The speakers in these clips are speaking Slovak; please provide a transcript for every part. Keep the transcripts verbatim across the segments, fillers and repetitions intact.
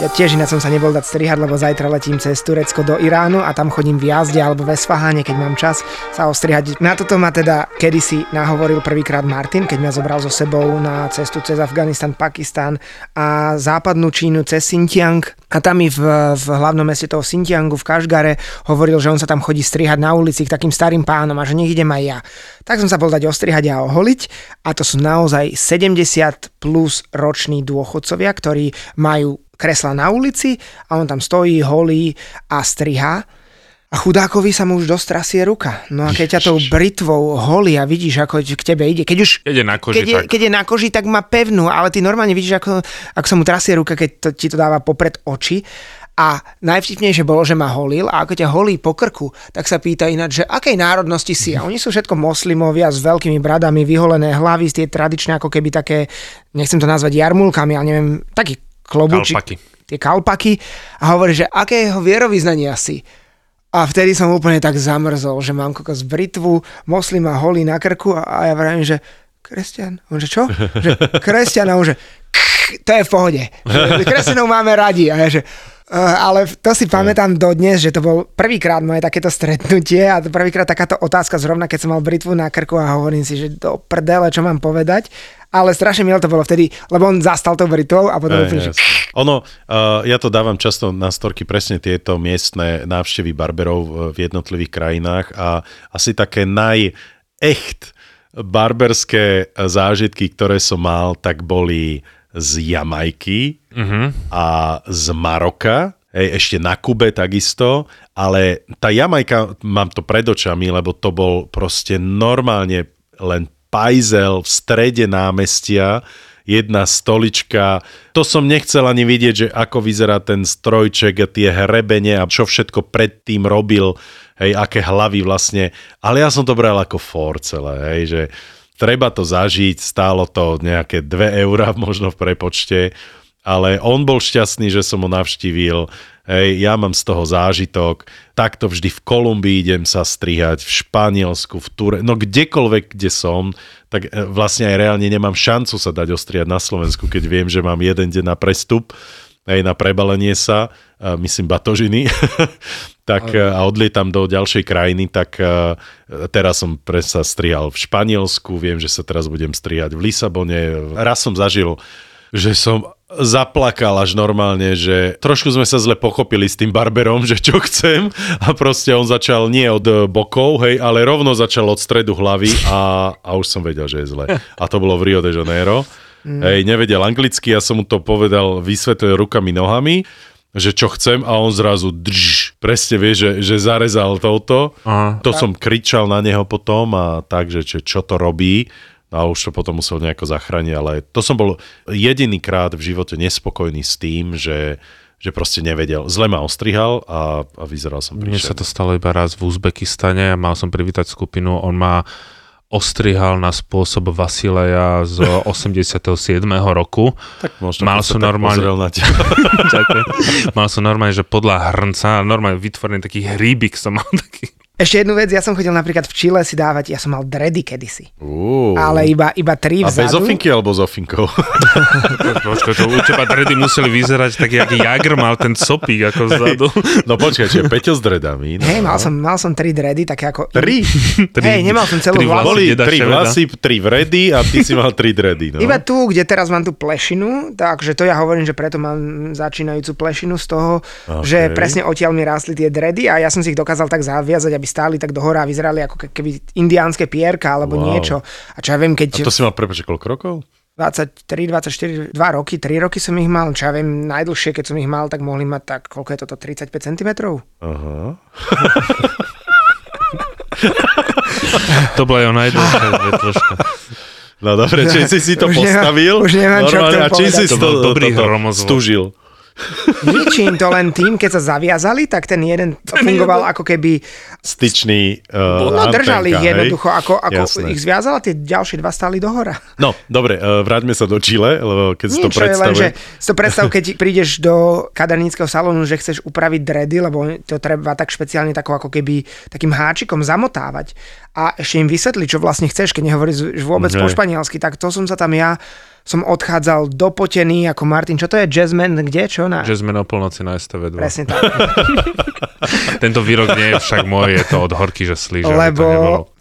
Ja tiež ináč som sa nebol dať strihať, lebo zajtra letím cez Turecko do Iránu a tam chodím v jazde alebo v Esfaháne, keď mám čas sa ostrihať. Na toto ma teda kedysi nahovoril prvýkrát Martin, keď ma zobral so sebou na cestu cez Afganistan, Pakistan a západnú Čínu cez Sintiang. A tam mi v, v hlavnom meste toho Sintiangu v Kašgare hovoril, že on sa tam chodí strihať na ulici k takým starým pánom a že nech idem aj ja. Tak som sa bol dať ostrihať a oholiť a to sú naozaj sedemdesiat plus roční dôchodcovia, ktorí majú kresla na ulici a on tam stojí, holí a strihá. A chudákovi sa mu už dosť trasie ruka. No a keď ťa tou britvou holí a vidíš, ako k tebe ide. Keď už ide na koži, keď je, tak. Keď je na koži, tak má pevnú, ale ty normálne vidíš, ako, ako sa mu trasie ruka, keď to, ti to dáva popred oči. A najvtipnejšie bolo, že ma holil a ako ťa holí po krku, tak sa pýta ináč, že akej národnosti si. A oni sú všetko moslimovia s veľkými bradami, vyholené hlavy, tie tradičné, ako keby také, nechcem to nazvať jarmulkami, ale neviem, taký klobúčik, kalpaky. Tie kalpaky a hovorí, že akého vierovyznania si. A vtedy som úplne tak zamrzol, že mám kokos britvu, moslima holí na krku a, a ja vravím, že kresťan. On že čo? Že kresťan a on že kch, to je v pohode. Že kresťanov máme radi. A ja že ale to si pamätám dodnes, že to bol prvýkrát moje takéto stretnutie a prvýkrát takáto otázka zrovna, keď som mal britvu na krku a hovorím si, že do prdele, čo mám povedať. Ale strašne milé to bolo vtedy, lebo on zastal tou britvou a potom... Aj, ono, uh, ja to dávam často na storky, presne tieto miestne návštevy barberov v jednotlivých krajinách a asi také najecht barberské zážitky, ktoré som mal, tak boli... z Jamajky uh-huh. a z Maroka, hej, ešte na Kube takisto, ale tá Jamajka, mám to pred očami, lebo to bol proste normálne len pajzel v strede námestia, jedna stolička, to som nechcel ani vidieť, že ako vyzerá ten strojček a tie hrebene a čo všetko predtým robil, hej, aké hlavy vlastne, ale ja som to bral ako for celé, hej, že treba to zažiť, stálo to nejaké dve eurá možno v prepočte, ale on bol šťastný, že som ho navštívil, hej, ja mám z toho zážitok, takto vždy v Kolumbii idem sa strihať, v Španielsku, v Turecku, no kdekoľvek, kde som, tak vlastne aj reálne nemám šancu sa dať ostrihať na Slovensku, keď viem, že mám jeden deň na prestup, hej, na prebalenie sa, myslím batožiny, tak a odlietam do ďalšej krajiny, tak teraz som sa strihal v Španielsku, viem, že sa teraz budem strihať v Lisabone. Raz som zažil, že som zaplakal až normálne, že trošku sme sa zle pochopili s tým barberom, že čo chcem a proste on začal nie od bokov, hej, ale rovno začal od stredu hlavy a, a už som vedel, že je zle. A to bolo v Rio de Janeiro. Mm. Hej, nevedel anglicky, ja som mu to povedal, vysvetlil rukami, nohami, že čo chcem a on zrazu drž, presne vie, že, že zarezal touto. Aha. To som kričal na neho potom a tak, že čo to robí a už to potom musel nejako zachrániť, ale to som bol jedinýkrát v živote nespokojný s tým, že, že proste nevedel. Zle ma ostrihal a, a vyzeral som príšerný. Mne sa to stalo iba raz v Uzbekistane, mal som privítať skupinu, on má ostrihal na spôsob Vasileja z osemdesiateho siedmeho roku. Tak možno mal som tak normálne... pozrel na ťa. Mal som normálne, že podľa hrnca, normálne vytvorený taký hríbik som mal taký. Ešte jednu vec, ja som chodil napríklad v Chile si dávať, ja som mal dredy kedysi. Uh, ale iba, iba tri vzadu. A bez ofinky alebo s ofinkou? Počkaj, to u teba dredy museli vyzerať taký, jak Jagr mal ten sopík ako vzadu. Hey, no počkaj, čiže Peťo s dredami. No. Hej, mal som, mal som tri dredy, také ako... Tri? Hej, nemal som celú vlasu. Boli tri vlasy, tri vredy a ty si mal tri dredy. No. Iba tu, kde teraz mám tú plešinu, takže to ja hovorím, že preto mám začínajúcu plešinu z toho, okay. Že presne odtiaľ mi rástli tie dredy a ja som si ich dokázal tak zaviazať, aby stáli tak dohora a vyzerali ako keby indiánske pierka alebo wow. Niečo. A čo ja viem, keď... A to si mal prepačte koľko rokov? dvadsaťtri, dvadsaťštyri, dva roky, tri roky som ich mal. Čo ja viem, najdlhšie, keď som ich mal, tak mohli mať tak, koľko je toto, tridsaťpäť centimetrov? Aha. To bola jeho najdlhšia troška. No dobre, či si si to už postavil? Nemám, už nemám normálne, čo k tomu povedať. A či si to, to, to, to, to stúžil? Ničím, to len tým, keď sa zaviazali, tak ten jeden fungoval ako keby... Styčný uh, No, držali ich jednoducho, ako, ako ich zviazala, tie ďalšie dva stáli dohora. No, dobre, uh, vráťme sa do Chile, lebo keď si to predstavujem... Niečo je len, že si to predstav, keď prídeš do kaderníckeho salónu, že chceš upraviť dredy, lebo to treba tak špeciálne takou ako keby takým háčikom zamotávať a ešte im vysvetli, čo vlastne chceš, keď nehovoríš vôbec ne. po španielsky, tak to som sa tam ja... som odchádzal dopotený ako Martin. Čo to je? Jazzman? Kde? Čo? Na... Jazzman o polnoci na es té vé dva. Presne tak. Tento výrok nie je však môj, je to od Horky, že slíža. Lebo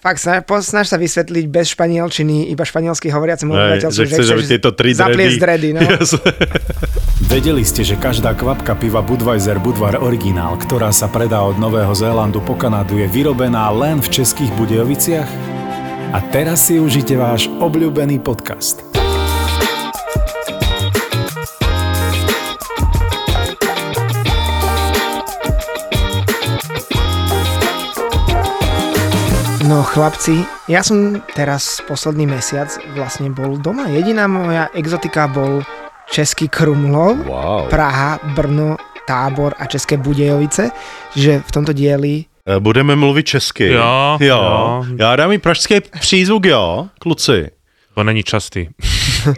fakt snaž, snaž sa vysvetliť bez španielčiny, iba španielsky hovoriacemu obyvateľstvu, že chceš, aby tieto tri dredy. Zapliesť dredy, no. Yes. Vedeli ste, že každá kvapka piva Budweiser Budvar Originál, ktorá sa predá od Nového Zélandu po Kanadu, je vyrobená len v Českých Budějoviciach? A teraz si užite váš obľúbený podcast. No chlapci, ja som teraz posledný mesiac vlastne bol doma. Jediná moja exotika bol Český Krumlov, wow. Praha, Brno, Tábor a České Budějovice, že v tomto dieli... Budeme mluvit česky. Jo, jo. jo. Já dám i pražský přízvuk, jo, kluci. To není častý.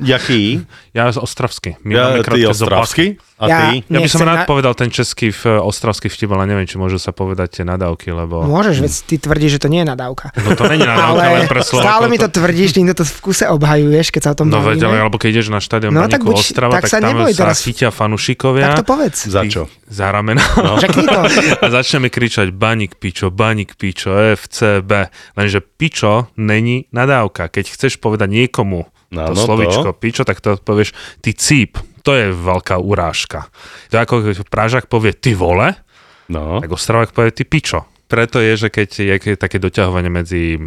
Jaký? Já z Ostravsky. Já ty Ostravsky? A ty? Ja by som rád na... povedal ten český v Ostravsky vtip, ale neviem, či môžu sa povedať tie nadávky, lebo... Môžeš, veď ty tvrdíš, že to nie je nadávka. No to není nadávka, ale len pre slovo. Stále mi to tvrdíš, týmto to v kuse obhajuješ, keď sa o tom bavíme. No veď, alebo keď ideš na štadión no, Baníku buď, Ostrava, tak, tak tam neboj, sa teraz... chytia fanúšikovia. Tak to povedz. Za čo? Za ramena. No. Řekni to. A začneme kričať Baník pičo, Baník pičo, ef cé bé. Lenže pičo není nadávka. Keď chceš povedať niekomu no, to no, slovíčko to. Pičo, tak to povieš ty cíp. To je veľká urážka. To ako keď Pražák povie ty vole, no. tak Ostravák povie ty pičo. Preto je, že keď je také doťahovanie medzi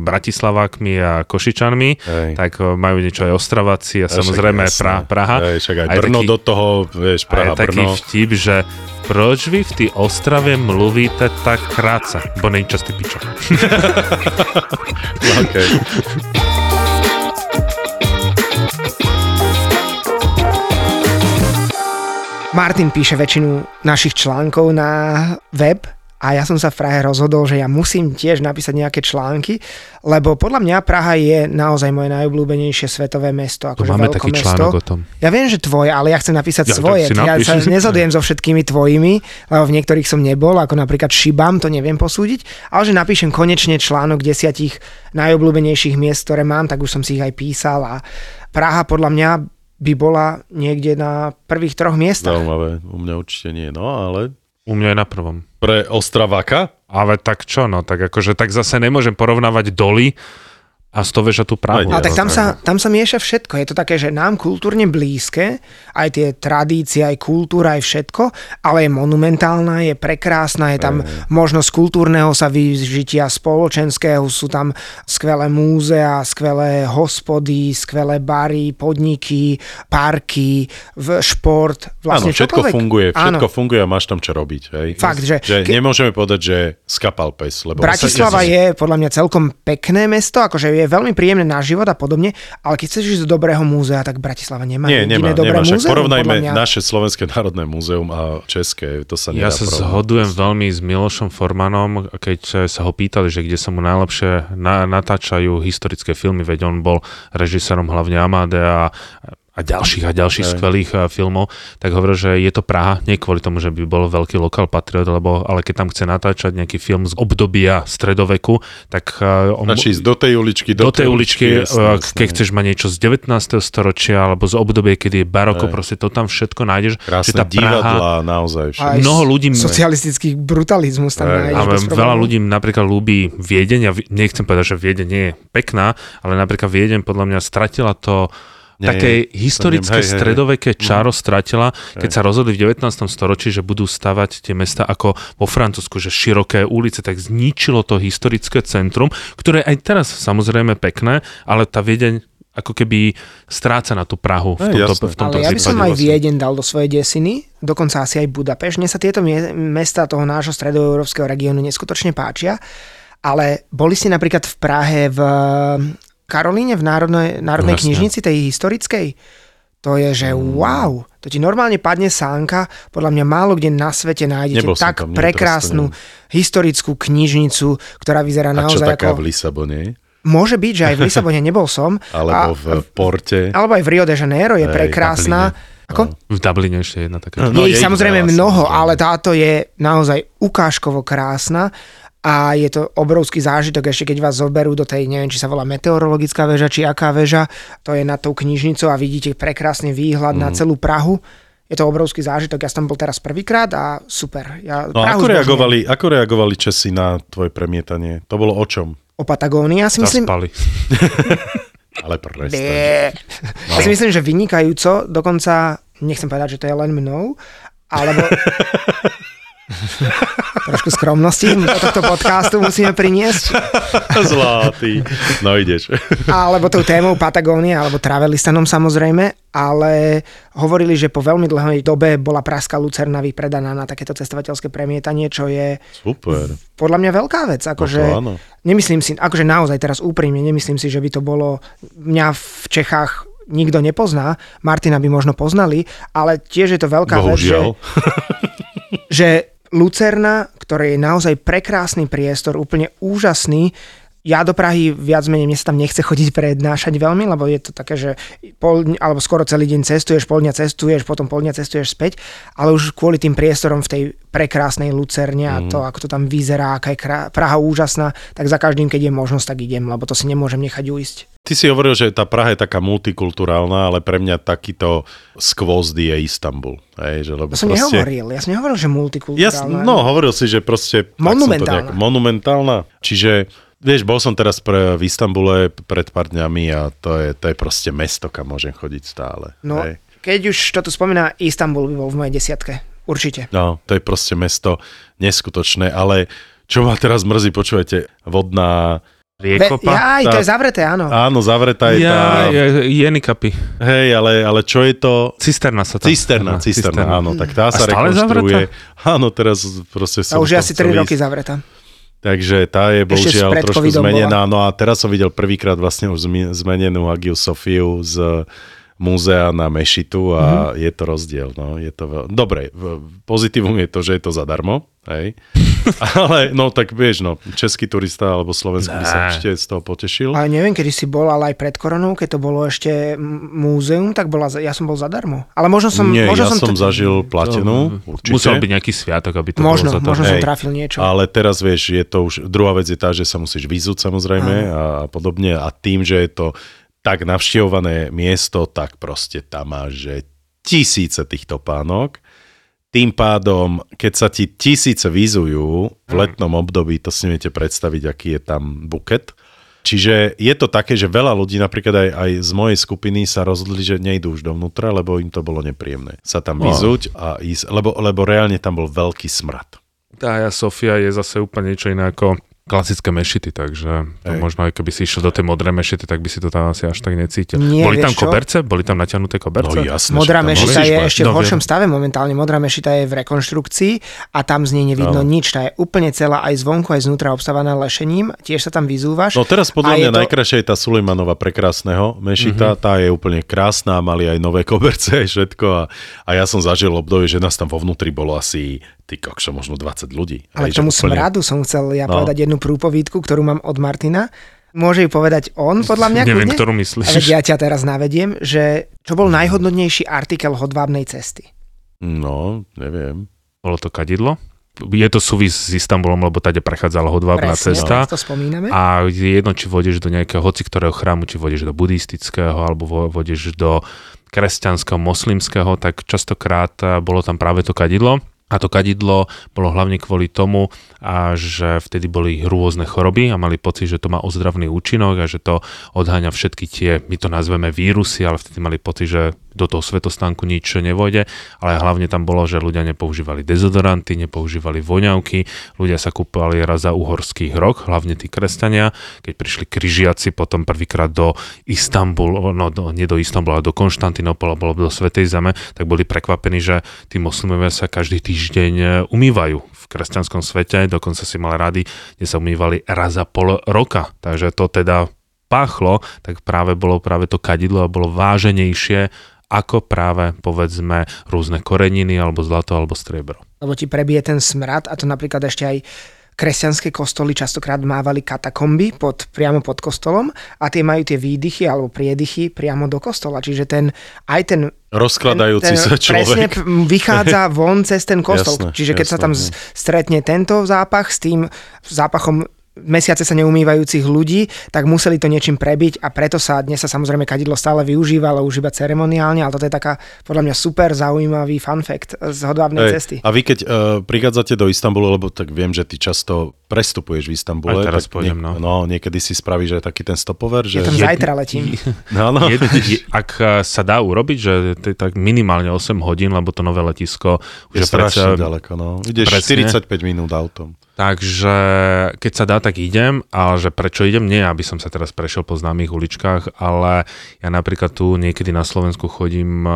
Bratislavákmi a Košičanmi, Ej. tak majú niečo aj Ostraváci a Ej, samozrejme pra, Praha. Ej, aj, aj Brno taký, do toho, vieš, Praha, Brno. Aj taký vtip, že proč vy v tej Ostrave mluvíte tak krátce? Bo není častý pičo. Okej. Martin píše väčšinu našich článkov na web a ja som sa v Prahe rozhodol, že ja musím tiež napísať nejaké články, lebo podľa mňa Praha je naozaj moje najobľúbenejšie svetové mesto. Akože máme taký mesto. Článok o tom. Ja viem, že tvoj, ale ja chcem napísať ja, svoje. Ja sa nezhodujem so všetkými tvojimi, lebo v niektorých som nebol, ako napríklad Šibam, to neviem posúdiť, ale že napíšem konečne článok desiatich najobľúbenejších miest, ktoré mám, tak už som si ich aj písal a Praha podľa mňa by bola niekde na prvých troch miestach. Zaujímavé, u mňa určite nie, no ale... U mňa je na prvom. Pre Ostraváka? Ale tak čo, no, tak akože, tak zase nemôžem porovnávať doly a stoveža tú Prahu. Ale tak tam sa, tam sa mieša všetko, je to také, že nám kultúrne blízke, aj tie tradície, aj kultúra, aj všetko, ale je monumentálna, je prekrásna, je tam aj možnosť kultúrneho sa vyžitia, spoločenského, sú tam skvelé múzea, skvelé hospody, skvelé bary, podniky, parky, šport, vlastne áno, všetko čokoľvek. funguje, všetko áno. funguje a máš tam čo robiť. Hej? Fakt, že, že ke... nemôžeme povedať, že skapal pes. Lebo Bratislava je podľa mňa celkom pekné mesto, akože je veľmi príjemné na život a podobne, ale keď chceš ísť do dobrého múzea, tak Bratislava nemá Nie, nemá, dobré nemá. Však múzeum, porovnajme mňa... naše Slovenské národné múzeum a České, to sa nedá. Ja sa porovnať. Zhodujem veľmi s Milošom Formanom, keď sa ho pýtali, že kde sa mu najlepšie na, natáčajú historické filmy, veď on bol režisérom hlavne Amadea a ďalších a ďalších okay. skvelých filmov, tak hovoril, že je to Praha, nie kvôli tomu, že by bol veľký lokál patriot, lebo, ale keď tam chce natáčať nejaký film z obdobia stredoveku, tak... On, Načísť do tej uličky, do, do tej uličky, uličky jasné, keď jasné. chceš mať niečo z devätnásteho storočia, alebo z obdobia, kedy je baroko, aj. proste to tam všetko nájdeš. Krásne divadlá, naozaj všetko. Mnoho ľudí... Socialistický brutalizmus tam aj. nájdeš. Veľa ľudí napríklad ľúbi Viedeň, ja nechcem povedať, že Viedeň nie je pekná, ale napríklad Viedeň podľa mňa stratila to Nie, také historické, hej, hej, stredoveké čaro stratila, keď hej. sa rozhodli v devätnástom storočí, že budú stavať tie mesta ako vo Francúzsku, že široké ulice, tak zničilo to historické centrum, ktoré aj teraz samozrejme pekné, ale tá Viedeň ako keby stráca na tú Prahu v tomto, v tomto ale ja by som aj Viedeň dal do svojej desiny, dokonca asi aj Budapešť. Mne sa tieto mesta toho nášho stredoeurópskeho regiónu neskutočne páčia, ale boli ste napríklad v Prahe v... Karolíne v Národnej, národnej knižnici, tej historickej. To je, že wow, to ti normálne padne sánka, podľa mňa málo kde na svete nájdete Nebol tak tam, prekrásnu historickú knižnicu, ktorá vyzerá naozaj ako... A čo taká v Lisabone? Môže byť, že aj v Lisabone nebol som. alebo a, v Porte. Alebo aj v Rio de Janeiro je aj, prekrásna. Dubline. Ako? V Dubline ešte jedna taká. No, je ich samozrejme mnoho, samozrejme. Ale táto je naozaj ukážkovo krásna. A je to obrovský zážitok, ešte keď vás zoberú do tej, neviem, či sa volá meteorologická väža, či aká väža, to je nad tou knižnicou a vidíte prekrásny výhľad mm. na celú Prahu. Je to obrovský zážitok, ja som bol teraz prvýkrát a super. Ja no Prahu ako, reagovali, ako reagovali Česi na tvoje premietanie? To bolo o čom? O Patagónii, ja si myslím... Zaspali. Ale prestaň. No. Ja si myslím, že vynikajúco, dokonca, nechcem povedať, že to je len mnou, alebo... Trošku skromnosti do tohto podcastu musíme priniesť. Zlatý, no ideš. Alebo tou témou Patagónie, alebo Travelistanom samozrejme, ale hovorili, že po veľmi dlhej dobe bola Pražská lucerna vypredaná na takéto cestovateľské premietanie, čo je super. Podľa mňa veľká vec. Akože, nemyslím si, akože naozaj teraz úprimne, nemyslím si, že by to bolo mňa v Čechách nikto nepozná. Martina by možno poznali, ale tiež je to veľká Bohužiaľ. vec, že, že Lucerna, ktorý je naozaj prekrásny priestor, úplne úžasný. Ja do Prahy viac menej, mne sa tam nechce chodiť prednášať veľmi, lebo je to také, že pol, alebo skoro celý deň cestuješ, pol dňa cestuješ, potom pol dňa cestuješ späť, ale už kvôli tým priestorom v tej prekrásnej Lucerne mm. a to, ako to tam vyzerá, aká je Praha úžasná, tak za každým, keď je možnosť, tak idem, lebo to si nemôžem nechať uísť. Ty si hovoril, že tá Praha je taká multikulturálna, ale pre mňa takýto skvozdy je Istanbul. Hej, že, lebo to som proste... nehovoril, ja som nehovoril, že multikulturálna. Jasne, no, hovoril si, že proste... Monumentálna. Nejak, monumentálna, čiže... Vieš, bol som teraz pre, v Istanbule pred pár dňami a to je, to je proste mesto, kam môžem chodiť stále. No, hej. Keď už to tu spomína, Istanbul by bol v mojej desiatke, určite. No, to je proste mesto neskutočné, ale čo ma teraz mrzí, počujete, vodná... Riekopa? Jaj, to je zavreté, áno. Áno, zavretá je tá... Ja, Jenikapy. Hej, ale, ale čo je to? Cisterna sa tam. Cisterna, cisterna, cisterna. áno, tak tá a sa rekonštruuje. Áno, teraz proste som... A už je asi tri roky zavretá. Takže tá je bohužiaľ trošku zmenená. No a teraz som videl prvýkrát vlastne už zmenenú Hagiu Sofiu z múzea na mešitu a mm-hmm. je to rozdiel. No, je to veľ... Dobre, pozitívum je to, že je to zadarmo. Hej. Ale no tak vieš, no, český turista alebo slovenský by sa ešte z toho potešil. Ale neviem, kedy si bol, ale aj pred koronou, keď to bolo ešte múzeum, tak bola, ja som bol zadarmo. Ale možno som... Nie, možno ja som, som t- zažil platenú, to, určite. Musel byť nejaký sviatok, aby to možno, bolo zadarmo. Možno som trafil niečo. Ale teraz vieš, je to už... Druhá vec je tá, že sa musíš vyzúť samozrejme a podobne a tým, že je to tak navštevované miesto, tak proste tam máš že tisíce týchto pánok. Tým pádom, keď sa ti tisíce vizujú v letnom období, to si neviete predstaviť, aký je tam buket. Čiže je to také, že veľa ľudí, napríklad aj, aj z mojej skupiny sa rozhodli, že nejdú už dovnútra, lebo im to bolo nepríjemné. Sa tam vyzuť a ísť, lebo, lebo reálne tam bol veľký smrad. Tá Sofia je zase úplne niečo iné ako klasické mešity, takže možno aj keby si išiel do tej modré mešity, tak by si to tam asi až tak necítil. Nie, boli tam koberce? Čo? Boli tam natiahnuté koberce? No jasne. Modrá mešita je ešte no, v horšom stave momentálne. Modrá mešita je v rekonštrukcii a tam z nej nevidno no. nič. Tá je úplne celá aj zvonku, aj znútra obstávaná lešením. Tiež sa tam vyzúvaš. No teraz podľa mňa to... najkrajšia je tá Sulejmanova prekrásneho mešita. Mm-hmm. Tá je úplne krásna, mali aj nové koberce, aj všetko. A, a ja som zažil obdobie, že nás tam vo vnútri bolo asi ty kokšo, možno dvadsať ľudí. Ale aj, k tomu úplne... smradu som chcel ja no. povedať jednu prúpovídku, ktorú mám od Martina. Môže ju povedať on, podľa mňa. Neviem, kudne? Ktorú myslíš. Ale ja ťa teraz navediem, že čo bol najhodnotnejší artikel hodvábnej cesty? No, neviem. Bolo to kadidlo? Je to súvis s Istanbulom, lebo tady prechádzala hodvábna cesta. Presne, to spomíname. A jedno, či vôjdeš do nejakého, hoci ktorého chrámu, či vôjdeš do buddhistického, alebo vôjdeš do kresťanského, moslimského, tak častokrát bolo tam práve to kadidlo. A to kadidlo bolo hlavne kvôli tomu, že vtedy boli rôzne choroby a mali pocit, že to má ozdravný účinok a že to odháňa všetky tie, my to nazveme vírusy, ale vtedy mali pocit, že do toho svetostánku nič nevojde, ale hlavne tam bolo, že ľudia nepoužívali dezodoranty, nepoužívali voňavky, ľudia sa kúpali raz za uhorský rok, hlavne tí kresťania, keď prišli križiaci potom prvýkrát do Istanbulu, no do, nie do Istanbulu, ale do Konštantinopola, bolo do Svätej Zeme, tak boli prekvapení, že tí moslimovia sa každý týždeň umývajú v kresťanskom svete, dokonca si mal rady, kde sa umývali raz za pol roka, takže to teda páchlo, tak práve bolo práve to kadidlo a bolo váženejšie ako práve povedzme rôzne koreniny alebo zlato alebo striebro. Lebo ti prebije ten smrad a to napríklad ešte aj kresťanské kostoly častokrát mávali katakomby pod, priamo pod kostolom a tie majú tie výdychy alebo priedychy priamo do kostola. Čiže ten aj ten rozkladajúci ten, ten sa človek presne vychádza von cez ten kostol. Jasne, čiže keď jasne, sa tam jasne. stretne tento zápach s tým zápachom mesiace sa neumývajúcich ľudí, tak museli to niečím prebiť a preto sa dnes sa samozrejme kadidlo stále využíva, ale už iba ceremoniálne, ale toto je taká podľa mňa super zaujímavý fun fact z hodvábnej hey, cesty. A vy keď uh, prichádzate do Istanbulu, lebo tak viem, že ty často prestupuješ v Istanbule. Aj teraz pôjdem, no. No, niekedy si spravíš aj taký ten stopover. Že... Ja tam zajtra letím. No, no. Jed, ak sa dá urobiť, že to je tak minimálne osem hodín, lebo to nové letisko už je strašne ďaleko. No. Ideš presne štyridsaťpäť minút autom. Takže keď sa dá, tak idem, ale že prečo idem? Nie, aby som sa teraz prešiel po známych uličkách, ale ja napríklad tu niekedy na Slovensku chodím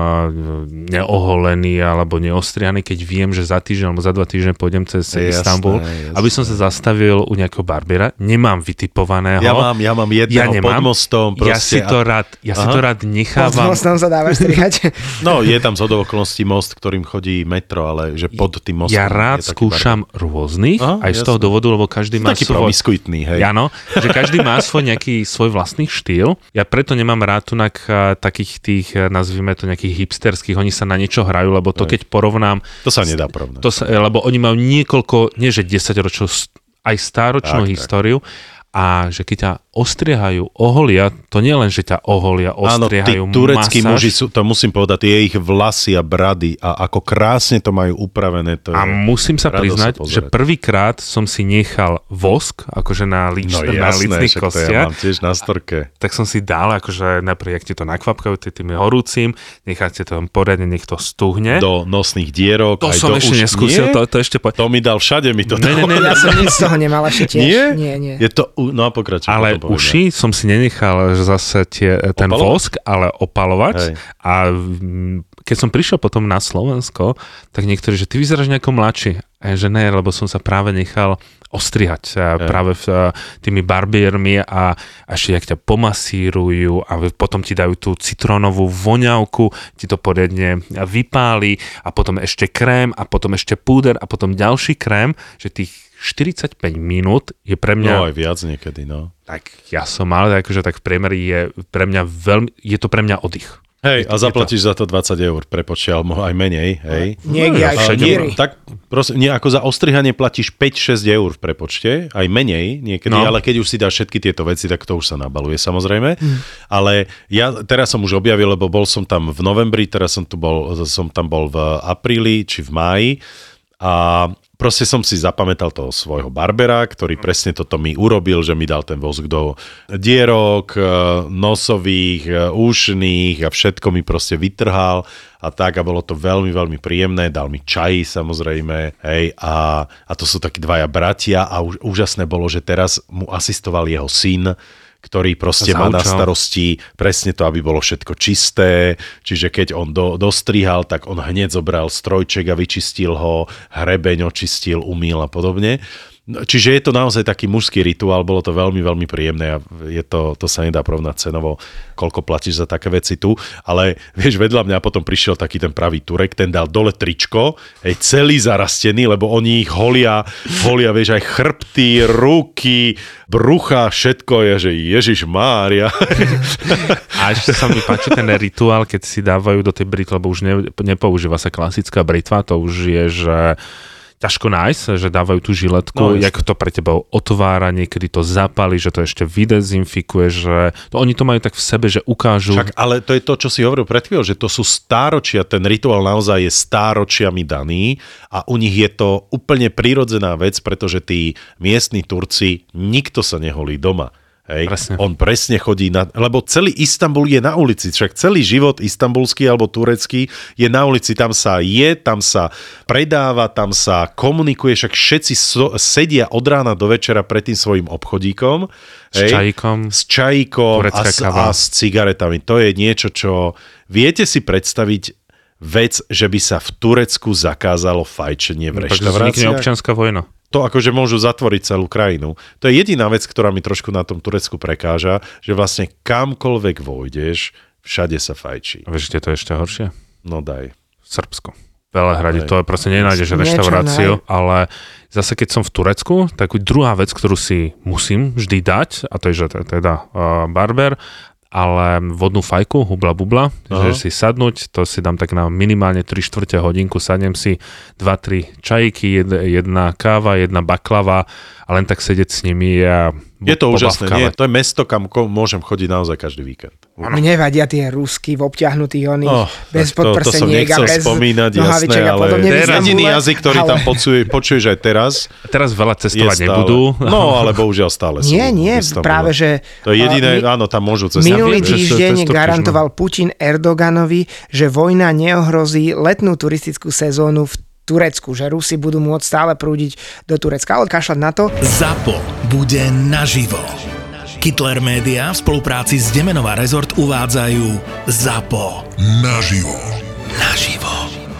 neoholený alebo neostrianý, keď viem, že za týždeň alebo za dva týždne pôjdem cez Istanbul, aby som sa zastavil u nejakého barbera. Nemám vytipovaného. Ja mám, ja mám jedného ja pod mostom. Proste, ja si to rád, ja si to rád nechávam. Pod mostom sa dávaš strihať. No, je tam zhodou okolností most, ktorým chodí metro, ale že pod tým mostom. Ja rád skúšam rôznych. Aha. Aj jasne. Z toho dôvodu, lebo každý má taký svoj... promiskuitný, hej. Áno, že každý má svoj nejaký svoj vlastný štýl. Ja preto nemám rád tunak takých tých, nazvime to nejakých hipsterských, oni sa na niečo hrajú, lebo to hej. Keď porovnám... To sa nedá porovnať. To sa, lebo oni majú niekoľko, nie že desaťročnú, aj stáročnú tak, históriu. Tak. A že keď ťa ostriehajú, oholia, to nie len, že ťa oholia, ostriehajú masáž. Áno, tí tureckí muži, sú, to musím povedať, je ich vlasy a brady a ako krásne to majú upravené. To je, a musím sa priznať, sa že prvýkrát som si nechal vosk, akože na, líč, no, na lícnych kostiach. No jasné, však to ja mám tiež na storke. A, tak som si dal, akože napríklad, jak ti to nakvapkajú tým horúcim, necháte to tam poriadne, nech to stuhne. Do nosných dierok. To aj som do ešte už... neskúsil. To, to, ešte po... to mi dal všade, mi to ne, ne, ne, ja som nič z toho nemal ešte tiež. Nie? Nie, nie. Je to no a pokračujem. Ale uši som si nenechal že zase tie, ten opalovať? Vosk, ale opalovať. Hej. A keď som prišiel potom na Slovensko, tak niektorí, že ty vyzeráš nejako mladší. A že ne, lebo som sa práve nechal ostrihať Hej. práve v, tými barbiermi a ešte jak ťa pomasírujú a potom ti dajú tú citrónovú voňavku, ti to poriadne vypáli a potom ešte krém a potom ešte púder a potom ďalší krém, že tých štyridsaťpäť minút je pre mňa... No aj viac niekedy, no. Tak ja som mal, akože tak v priemeri je pre mňa veľmi... Je to pre mňa oddych. Hej, a zaplatíš to... za to dvadsať eur, prepočiaľ, aj menej, hej. Niekde aj štyri. Tak prosím, nie, ako za ostrihanie platíš päť šesť eur v prepočte, aj menej niekedy, no. Ale keď už si dáš všetky tieto veci, tak to už sa nabaluje samozrejme. Mm. Ale ja teraz som už objavil, lebo bol som tam v novembri, teraz som tu bol, som tam bol v apríli či v máji a proste som si zapamätal toho svojho barbera, ktorý presne toto mi urobil, že mi dal ten vosk do dierok, nosových, ušných a všetko mi proste vytrhal a tak a bolo to veľmi, veľmi príjemné. Dal mi čaj samozrejme, hej, a, a to sú takí dvaja bratia a už, úžasné bolo, že teraz mu asistoval jeho syn, ktorý proste má na starosti presne to, aby bolo všetko čisté. Čiže keď on do, dostrihal, tak on hneď zobral strojček a vyčistil ho, hrebeň očistil, umýl a podobne. Čiže je to naozaj taký mužský rituál, bolo to veľmi, veľmi príjemné a je to, to sa nedá porovnať cenovo, koľko platíš za také veci tu, ale vieš, vedľa mňa potom prišiel taký ten pravý Turek, ten dal dole tričko, hej, celý zarastený, lebo oni ich holia, holia, vieš, aj chrbty, ruky, brucha, všetko je, že Ježiš Mária. A ešte sa mi páči ten rituál, keď si dávajú do tej britvy, lebo už ne, nepoužíva sa klasická britva, to už je, že ťažko nájsť, že dávajú tú žiletku, no, jak to pre teba otvára, niekedy to zapali, že to ešte vydezinfikuje, že to, oni to majú tak v sebe, že ukážu. Však, ale to je to, čo si hovoril pred chvíľou, že to sú stáročia, ten rituál naozaj je stáročiami daný a u nich je to úplne prirodzená vec, pretože tí miestni Turci, nikto sa neholí doma. Hej. Presne. On presne chodí na... Lebo celý Istanbul je na ulici. Však celý život istanbulský alebo turecký je na ulici. Tam sa je, tam sa predáva, tam sa komunikuje. Však všetci so, sedia od rána do večera pred tým svojim obchodíkom. S hej. čajíkom. S čajíkom a s, a s cigaretami. To je niečo, čo... Viete si predstaviť vec, že by sa v Turecku zakázalo fajčenie v reštauráciách? Takže vznikne občianska vojna. To akože môžu zatvoriť celú krajinu. To je jediná vec, ktorá mi trošku na tom Turecku prekáža, že vlastne kamkoľvek vojdeš, Všade sa fajčí. A vieš, kde to je ešte horšie? No daj. V Srbsku. Velehrade, to je proste nenájdeš reštauráciu, ale zase keď som v Turecku, takú druhá vec, ktorú si musím vždy dať, a to je, že teda uh, barber, ale vodnú fajku, hubla bubla, uh-huh. že si sadnúť, to si dám tak na minimálne tri štvrte hodinku, sadnem si dva tri čajíky, jedna, jedna káva, jedna baklava a len tak sedieť s nimi a je to úžasné, nie? To je mesto, kam môžem chodiť naozaj každý víkend. Mne vadia tie rusky v obťahnutých oných, oh, bez podprseniek a bez nohaviček a podobne. To je jediný jazyk, ktorý ale... tam počuje, počuješ aj teraz. A teraz veľa cestovať nebudú. No, ale bohužiaľ stále sú. Nie, nie, práve že... To je jediné, my, áno, tam môžu cestovať. Minulý týždeň garantoval Putin Erdoganovi, že vojna neohrozí letnú turistickú sezónu v Turecku, že Rusi budú môcť stále prúdiť do Turecka, ale kašľať na to. ZAPO bude naživo. Hitler Media v spolupráci s Demenová Resort uvádzajú ZAPO naživo. Naživo.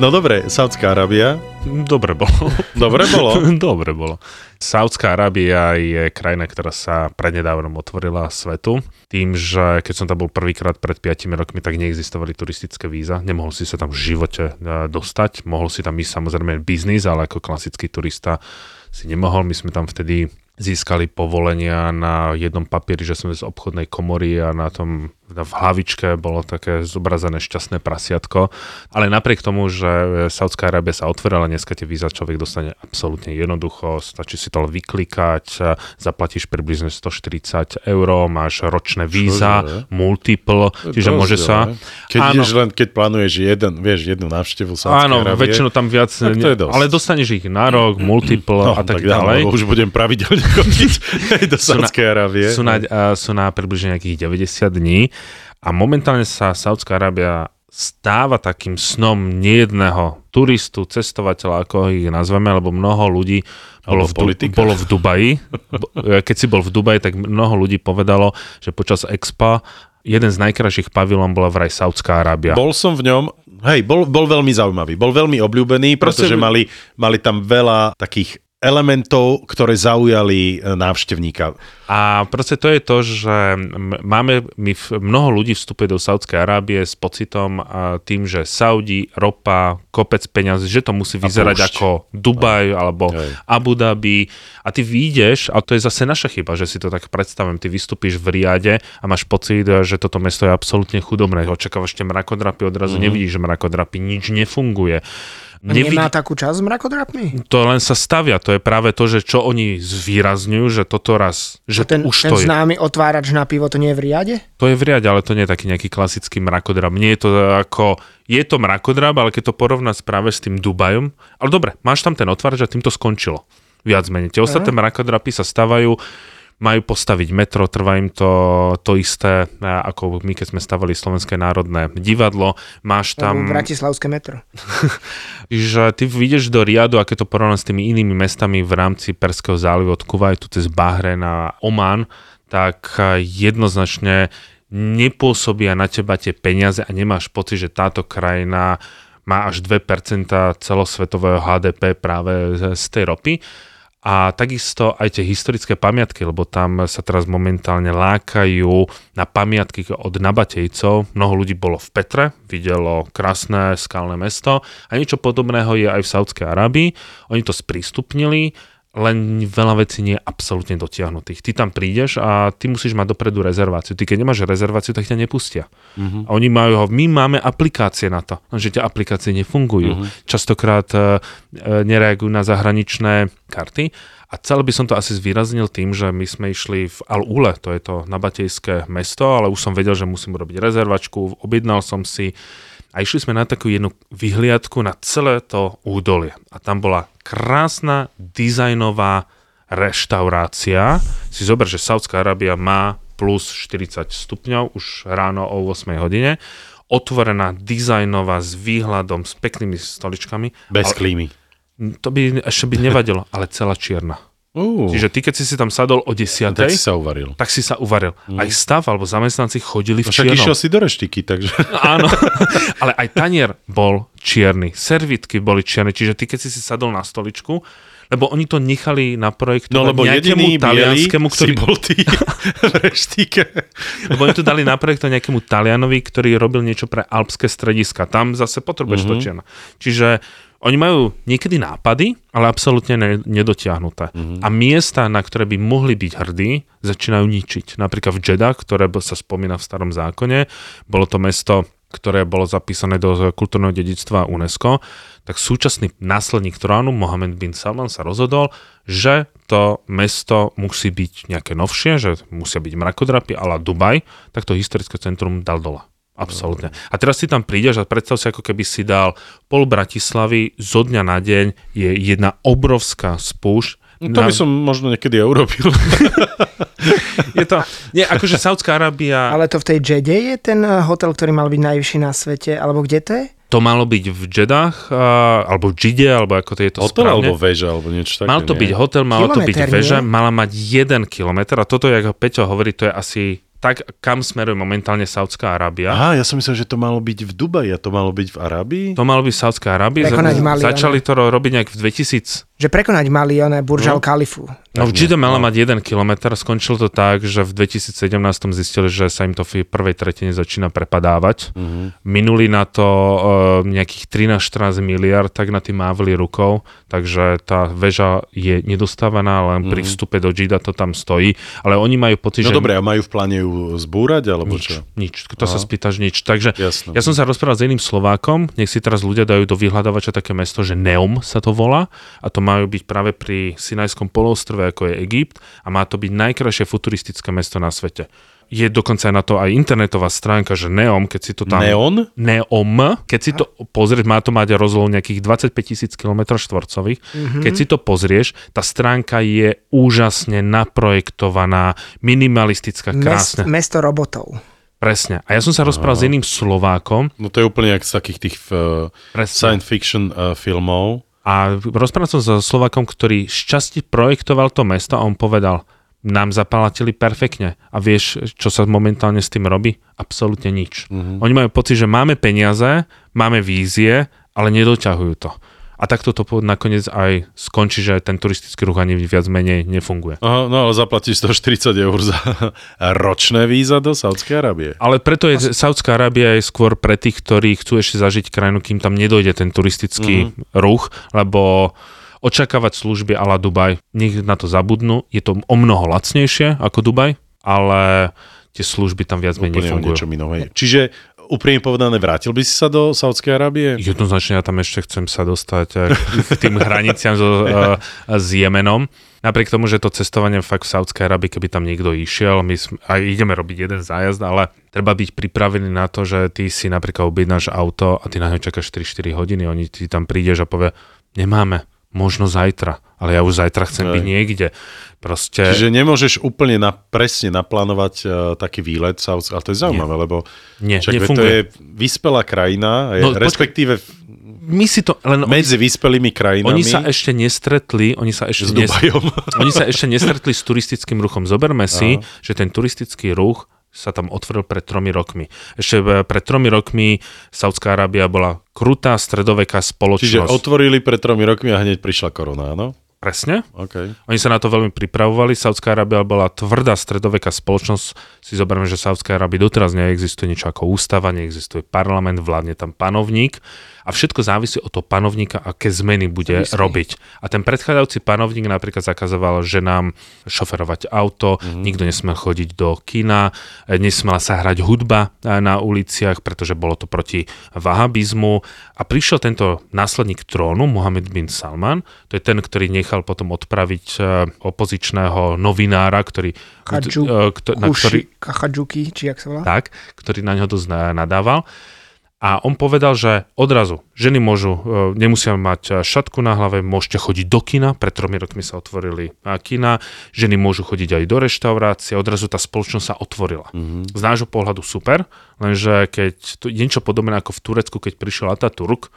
No dobre, Saudská Arábia. Dobre bolo. Dobre bolo? Dobre bolo. Saudská Arábia je krajina, ktorá sa prednedávnom otvorila svetu. Tým, že keď som tam bol prvýkrát pred piatimi rokmi, tak neexistovali turistické víza. Nemohol si sa tam v živote dostať. Mohol si tam ísť samozrejme biznis, ale ako klasický turista si nemohol. My sme tam vtedy získali povolenia na jednom papieri, že sme z obchodnej komory a na tom v hlavičke bolo také zobrazené šťastné prasiatko. Ale napriek tomu, že Saudská Arábia sa otvorila, dneska tie víza človek dostane absolútne jednoducho, stačí si to vyklikať, zaplatíš približne stoštyridsať eur, máš ročné víza, je, multiple, čiže môže je, sa... Keď áno, ideš len, keď plánuješ jeden, vieš, jednu návštevu Saudskej Arábie. Áno, väčšinou tam viac, ne, ale dostaneš ich na rok, multiple no, a tak, tak ďalej. Už budem pravidelne chodiť do Saudskej Arábie. Sú na, sú na približne nejakých deväťdesiat dní a momentálne sa Saudská Arábia stáva takým snom nejedného turistu, cestovateľa, ako ich nazveme, lebo mnoho ľudí bolo v, du- bolo v Dubaji. Keď si bol v Dubaji, tak mnoho ľudí povedalo, že počas Expa jeden z najkrajších pavilón bola vraj Saudská Arábia. Bol som v ňom, hej, bol, bol veľmi zaujímavý, bol veľmi obľúbený, pretože mali, mali tam veľa takých elementov, ktoré zaujali návštevníka. A proste to je to, že máme my mnoho ľudí vstupuje do Saudskej Arábie s pocitom a tým, že Saudi, ropa, kopec peňazí, že to musí vyzerať ako Dubaj aj, alebo aj Abu Dhabi. A ty vyjdeš, a to je zase naša chyba, že si to tak predstavím, ty vystúpiš v Riade a máš pocit, že toto mesto je absolútne chudobné. Očakávaš tie mrakodrapy, odrazu mm. nevidíš, že mrakodrapy, nič nefunguje. Nevidí... Nemá takú časť s mrakodrapmi? To len sa stavia, to je práve to, že čo oni zvýrazňujú, že toto raz, že ten, už ten to je. Ten známy otvárač na pivo, to nie je v Riade? To je v Riade, ale to nie je taký nejaký klasický mrakodrap. Nie je to ako, je to mrakodrap, ale keď to porovnáš práve s tým Dubajom, ale dobre, máš tam ten otvárač a tým to skončilo. Viac menej. Tie ostatné uh-huh. mrakodrapy sa stavajú, majú postaviť metro, trvá im to, to isté, ako my, keď sme stavali Slovenské národné divadlo. Máš tam... Bratislavské metro. Že ty ideš do Riadu, a keď to porovnám s tými inými mestami v rámci Perského zálivu od Kuvajtu cez Bahrén a Oman, tak jednoznačne nepôsobia na teba tie peniaze a nemáš pocit, že táto krajina má až dve percentá celosvetového há dé pé práve z tej ropy. A takisto aj tie historické pamiatky, lebo tam sa teraz momentálne lákajú na pamiatky od nabatejcov. Mnoho ľudí bolo v Petre, videlo krásne skalné mesto a niečo podobného je aj v Saudskej Arábii. Oni to sprístupnili, len veľa vecí nie je absolútne dotiahnutých. Ty tam prídeš a ty musíš mať dopredu rezerváciu. Ty keď nemáš rezerváciu, tak ťa nepustia. Uh-huh. A oni majú ho, my máme aplikácie na to, že tie aplikácie nefungujú. Uh-huh. Častokrát e, nereagujú na zahraničné karty. A A celé by som to asi zvýraznil tým, že my sme išli v Al-Ule, to je to nabatejské mesto, ale už som vedel, že musím robiť rezervačku, objednal som si a išli sme na takú jednu vyhliadku na celé to údolie. A tam bola krásna dizajnová reštaurácia. Si zober, že Saudská Arábia má plus štyridsať stupňov už ráno o ôsmej hodine. Otvorená, dizajnová, s výhľadom, s peknými stoličkami. Bez ale, klímy. To by ešte by nevadilo, ale celá čierna. Uh, Čiže ty, keď si si tam sadol o desiatej, tak si sa uvaril. Tak si sa uvaril. Mm. Aj stav, alebo zamestnanci chodili v no, čiernom. Však išiel si do reštiky, takže... Áno, ale aj tanier bol čierny, servítky boli čierne. Čiže ty, keď si si sadol na stoličku, lebo oni to nechali na projektu no, nejakému talianskému, ktorý bol ty v reštike. Lebo oni to dali na projektu nejakému Talianovi, ktorý robil niečo pre alpské strediska. Tam zase potrebuješ mm-hmm. to čierne. Čiže oni majú niekedy nápady, ale absolútne ne- nedotiahnuté. Mm-hmm. A miesta, na ktoré by mohli byť hrdí, začínajú ničiť. Napríklad v Jeddah, ktoré sa spomína v Starom zákone, bolo to mesto, ktoré bolo zapísané do kultúrneho dedičstva UNESCO, tak súčasný následník trónu Mohamed bin Salman sa rozhodol, že to mesto musí byť nejaké novšie, že musia byť mrakodrapy a la Dubaj, tak to historické centrum dal dole. Absolútne. A teraz si tam prídeš a predstav si, ako keby si dal pol Bratislavy zo dňa na deň je jedna obrovská spúšť. No, to by som možno niekedy aj urobil. Je to, nie, akože Saudská Arábia... Ale to v tej Jedde je ten hotel, ktorý mal byť najvyšší na svete, alebo kde to je? To malo byť v Jeddách, alebo v Jide, alebo ako to je to hotel, správne. Hotel alebo väža, alebo niečo také. Mal to nie? byť hotel, malo kilometr, to byť väža, nie? Mala mať jeden kilometr a toto, jak Peťo hovorí, to je asi... tak kam smeruje momentálne Saudská Arábia. Aha, ja som myslel, že to malo byť v Dubaji a to malo byť v Arábii. To malo byť v Saudskej Arábii. Začali to robiť nejak v dvetisíc. Že prekonať mali oné Burj al Khalifu. No v Jide mala mať jeden kilometr, skončilo to tak, že v dvetisícsedemnásť zistili, že sa im to v prvej tretine začína prepadávať. Uh-huh. Minuli na to uh, nejakých trinásť štrnásť miliard, tak na tým mávli rukou, takže tá väža je nedostávaná, len uh-huh. pri vstupe do Jida to tam stojí, ale oni majú pocit, no že... No dobre, a majú v pláne ju zbúrať, alebo nič, čo? Nič, to Aha. sa spýtaš nič. Takže Jasne. Ja som sa rozprával s iným Slovákom, nech si teraz ľudia dajú do vyhľadávača také mesto, že Neum sa to volá, a to majú byť práve pri Sinajskom poloostrove, ako je Egypt, a má to byť najkrajšie futuristické mesto na svete. Je dokonca aj na to aj internetová stránka, že Neom, keď si to tam... Neon? Neom. Keď si to pozrieš, má to mať rozlohu nejakých dvadsaťpäť tisíc kilometrov štvorcových. Mm-hmm. Keď si to pozrieš, tá stránka je úžasne naprojektovaná, minimalistická, krásna. Mesto robotov. Presne. A ja som sa rozprával Aha. s iným Slovákom. No to je úplne jak z takých tých uh, science fiction uh, filmov. A rozprával som sa so Slovákom, ktorý šťastí projektoval to mesto a on povedal... nám zapalatili perfektne. A vieš, čo sa momentálne s tým robí? Absolútne nič. Mm-hmm. Oni majú pocit, že máme peniaze, máme vízie, ale nedoťahujú to. A takto to nakoniec aj skončí, že ten turistický ruch ani viac menej nefunguje. Aha, no ale zaplatíš stoštyridsať eur za ročné víza do Saudskej Arábie. Ale preto je Saudská Arábia je skôr pre tých, ktorí chcú ešte zažiť krajinu, kým tam nedojde ten turistický mm-hmm. ruch, lebo... očakávať služby a la Dubaj. Nech na to zabudnú. Je to o mnoho lacnejšie ako Dubaj, ale tie služby tam viac menej nefungujú. Čiže úprimne povedané, vrátil by si sa do Saudskej Arábie? Jednoznačne, ja tam ešte chcem sa dostať k tým hraniciam so, s Jemenom. Napriek tomu, že to cestovanie fakt v Saudskej Arábii, keby tam niekto išiel, my sme, aj ideme robiť jeden zájazd, ale treba byť pripravený na to, že ty si napríklad objednáš auto a ty na ňo čakáš tri štyri hodiny, oni ti tam prídeš a povie, nemáme. Možno zajtra, ale ja už zajtra chcem Aj. byť niekde. Proste... Čiže nemôžeš úplne na, presne naplánovať uh, taký výlet, ale to je zaujímavé, Nie. lebo Nie, čak, to je vyspelá krajina, no, je, respektíve my si to, len medzi oni, vyspelými krajinami. Oni sa ešte nestretli, oni sa ešte, s Dubajom. Nestretli, oni sa ešte nestretli s turistickým ruchom. Zoberme si, Aha. že ten turistický ruch sa tam otvoril pred tromi rokmi. Ešte pred tromi rokmi Saudská Arábia bola krutá stredoveká spoločnosť. Čiže otvorili pred tromi rokmi a hneď prišla korona, áno? Presne. Okay. Oni sa na to veľmi pripravovali. Saudská Arábia bola tvrdá stredoveká spoločnosť. Si zoberme, že Saudská Arábia doteraz neexistuje niečo ako ústava, neexistuje parlament, vládne tam panovník a všetko závisí od toho panovníka, aké zmeny bude Vysky. robiť. A ten predchádzajúci panovník napríklad zakazoval ženám šoferovať auto, mm-hmm. nikto nesmel chodiť do kina, nesmela sa hrať hudba na uliciach, pretože bolo to proti vahabizmu. A prišiel tento následník trónu, Mohamed bin Salman, to je ten, ktorý nech nechal potom odpraviť opozičného novinára, ktorý... Hadžu, kto, na kuši, ktorý Hadžuky, či jak sa volá? Tak, ktorý na ňo dosť nadával. A on povedal, že odrazu ženy môžu, nemusia mať šatku na hlave, môžete chodiť do kina, pred tromi rokmi sa otvorili kina, ženy môžu chodiť aj do reštaurácie, odrazu tá spoločnosť sa otvorila. Mm-hmm. Z nášho pohľadu super, lenže keď niečo podobné ako v Turecku, keď prišiel Ataturk,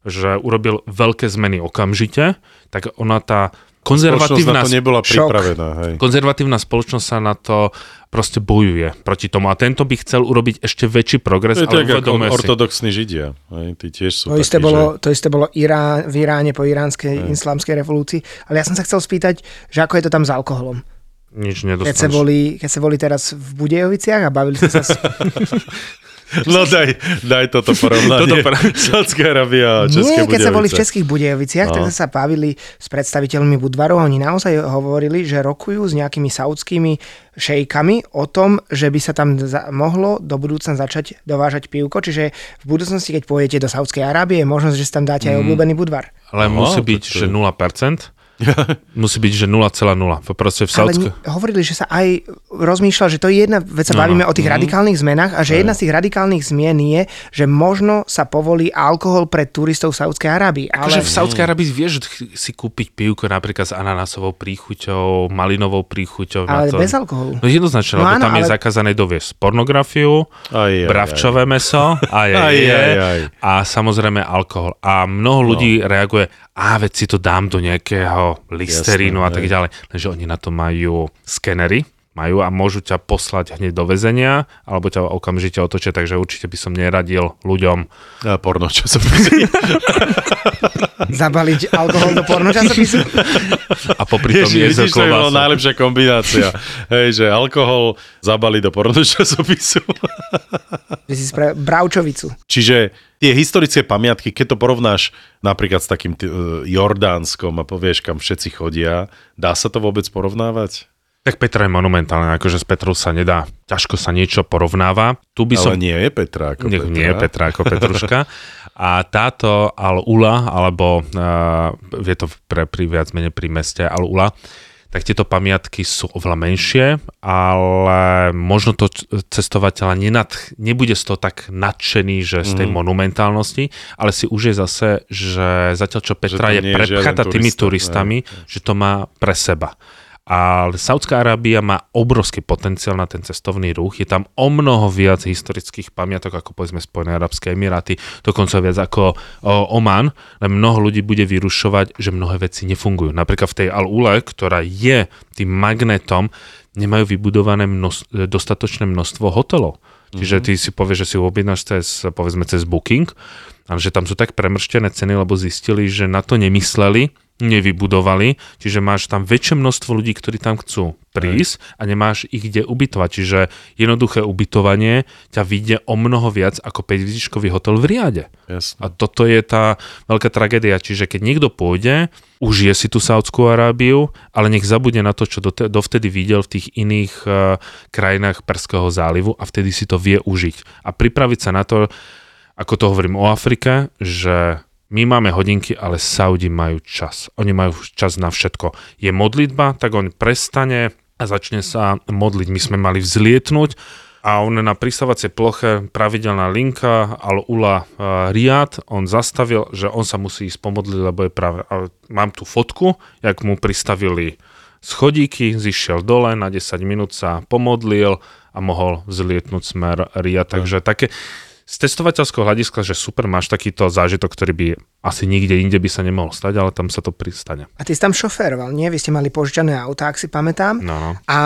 že urobil veľké zmeny okamžite, tak ona tá konzervatívna spoločnosť, nebola pripravená, hej. Konzervatívna spoločnosť sa na to proste bojuje proti tomu. A tento by chcel urobiť ešte väčší progres. To je tak ako ortodoxní Židia. Hej, tí tiež sú to, takí, isté bolo, že... to isté bolo Irá, v Iráne po iránskej islamskej revolúcii. Ale ja som sa chcel spýtať, že ako je to tam s alkoholom? Nič nedostaneš. Keď sa boli, keď sa boli teraz v Budejoviciach a bavili sa sa... S... No daj, daj toto porovnanie. Saudská Arábia a České Budejovice. Nie, keď sa boli v Českých Budejoviciach, no. Tak sa bavili s predstaviteľmi Budvaru a oni naozaj hovorili, že rokujú s nejakými saudskými šejkami o tom, že by sa tam za- mohlo do budúcna začať dovážať pivko. Čiže v budúcnosti, keď pôjdete do Saudskej Arábie, je možnosť, že si tam dáte mm. aj obľúbený Budvar. Ale no, musí byť, že nula percent. Musí byť, že nula celá nula. Proste v Saudsku... Ale hovorili, že sa aj rozmýšľal, že to je jedna vec, sa bavíme no. o tých mm. radikálnych zmenách a že aj. Jedna z tých radikálnych zmien je, že možno sa povolí alkohol pre turistov v Saudskej Arábii. Ale... Akože v Saudskej Arábii vieš si kúpiť pivko napríklad s ananásovou príchuťou, malinovou príchuťou. Ale to... bez alkoholu. No jednoznačne, no, lebo áno, tam ale... je zakázané doviesť pornografiu, aj, aj, bravčové aj. Meso aj, aj, aj, aj, aj. A samozrejme alkohol. A mnoho ľudí no. reaguje, a veď si to dám do nejakého listerínu a tak ďalej. Lenže oni na to majú skenery, majú a môžu ťa poslať hneď do väzenia, alebo ťa okamžite otočia, takže určite by som neradil ľuďom a porno časopisy. Zabaliť alkohol do porno časopisu. A popri tom je to bola najlepšia kombinácia. Hej, že alkohol zabaliť do porno časopisu. Vy si spra- bravčovicu. Čiže tie historické pamiatky, keď to porovnáš napríklad s takým t- Jordánskom a povieš, kam všetci chodia, dá sa to vôbec porovnávať? Tak Petra je monumentálna, akože s Petrou sa nedá, ťažko sa niečo porovnáva. Tu by som... Ale nie je Petra ako Petra. Nie je Petra ako Petruška. A táto Al-Ula, alebo uh, je to pre, pri viac menej pri meste Al-Ula, tak tieto pamiatky sú oveľa menšie, ale možno to cestovateľa nenad, nebude z toho tak nadšený, že z tej mm. monumentálnosti, ale si už je zase, že zatiaľ čo Petra je prepchata tými turista, turistami, ne? Že to má pre seba. Ale Saudská Arábia má obrovský potenciál na ten cestovný ruch. Je tam o mnoho viac historických pamiatok, ako povedzme Spojené arabské emiráty, dokonca viac ako o, Oman. Ale mnoho ľudí bude vyrušovať, že mnohé veci nefungujú. Napríklad v tej Al-Ule, ktorá je tým magnetom, nemajú vybudované množ, dostatočné množstvo hotelov. Čiže ty si povieš, že si objednáš cez, povedzme, cez Booking, ale že tam sú tak premrštené ceny, lebo zistili, že na to nemysleli, nevybudovali, čiže máš tam väčšie množstvo ľudí, ktorí tam chcú prísť a nemáš ich kde ubytovať. Čiže jednoduché ubytovanie ťa vyjde o mnoho viac ako päťhviezdičkový hotel v Riade. Jasne. A toto je tá veľká tragédia. Čiže keď niekto pôjde, užije si tú Saudskú Arábiu, ale nech zabudne na to, čo dovtedy videl v tých iných uh, krajinách Perského zálivu a vtedy si to vie užiť. A pripraviť sa na to, ako to hovorím o Afrike, že... My máme hodinky, ale Saudi majú čas. Oni majú čas na všetko. Je modlitba, tak on prestane a začne sa modliť. My sme mali vzlietnúť a on na pristávacej ploche pravidelná linka Al-Ula Riad, on zastavil, že on sa musí ísť pomodliť, lebo je práve... Mám tu fotku, jak mu pristavili schodíky, zišiel dole, na desať minút sa pomodlil a mohol vzlietnúť smer Riad. Takže také... Z testovateľského hľadiska, že super, máš takýto zážitok, ktorý by asi nikde inde by sa nemohol stať, ale tam sa to pristane. A ty si tam šoféroval, nie? Vy ste mali požičané auta, ak si pamätám. No. A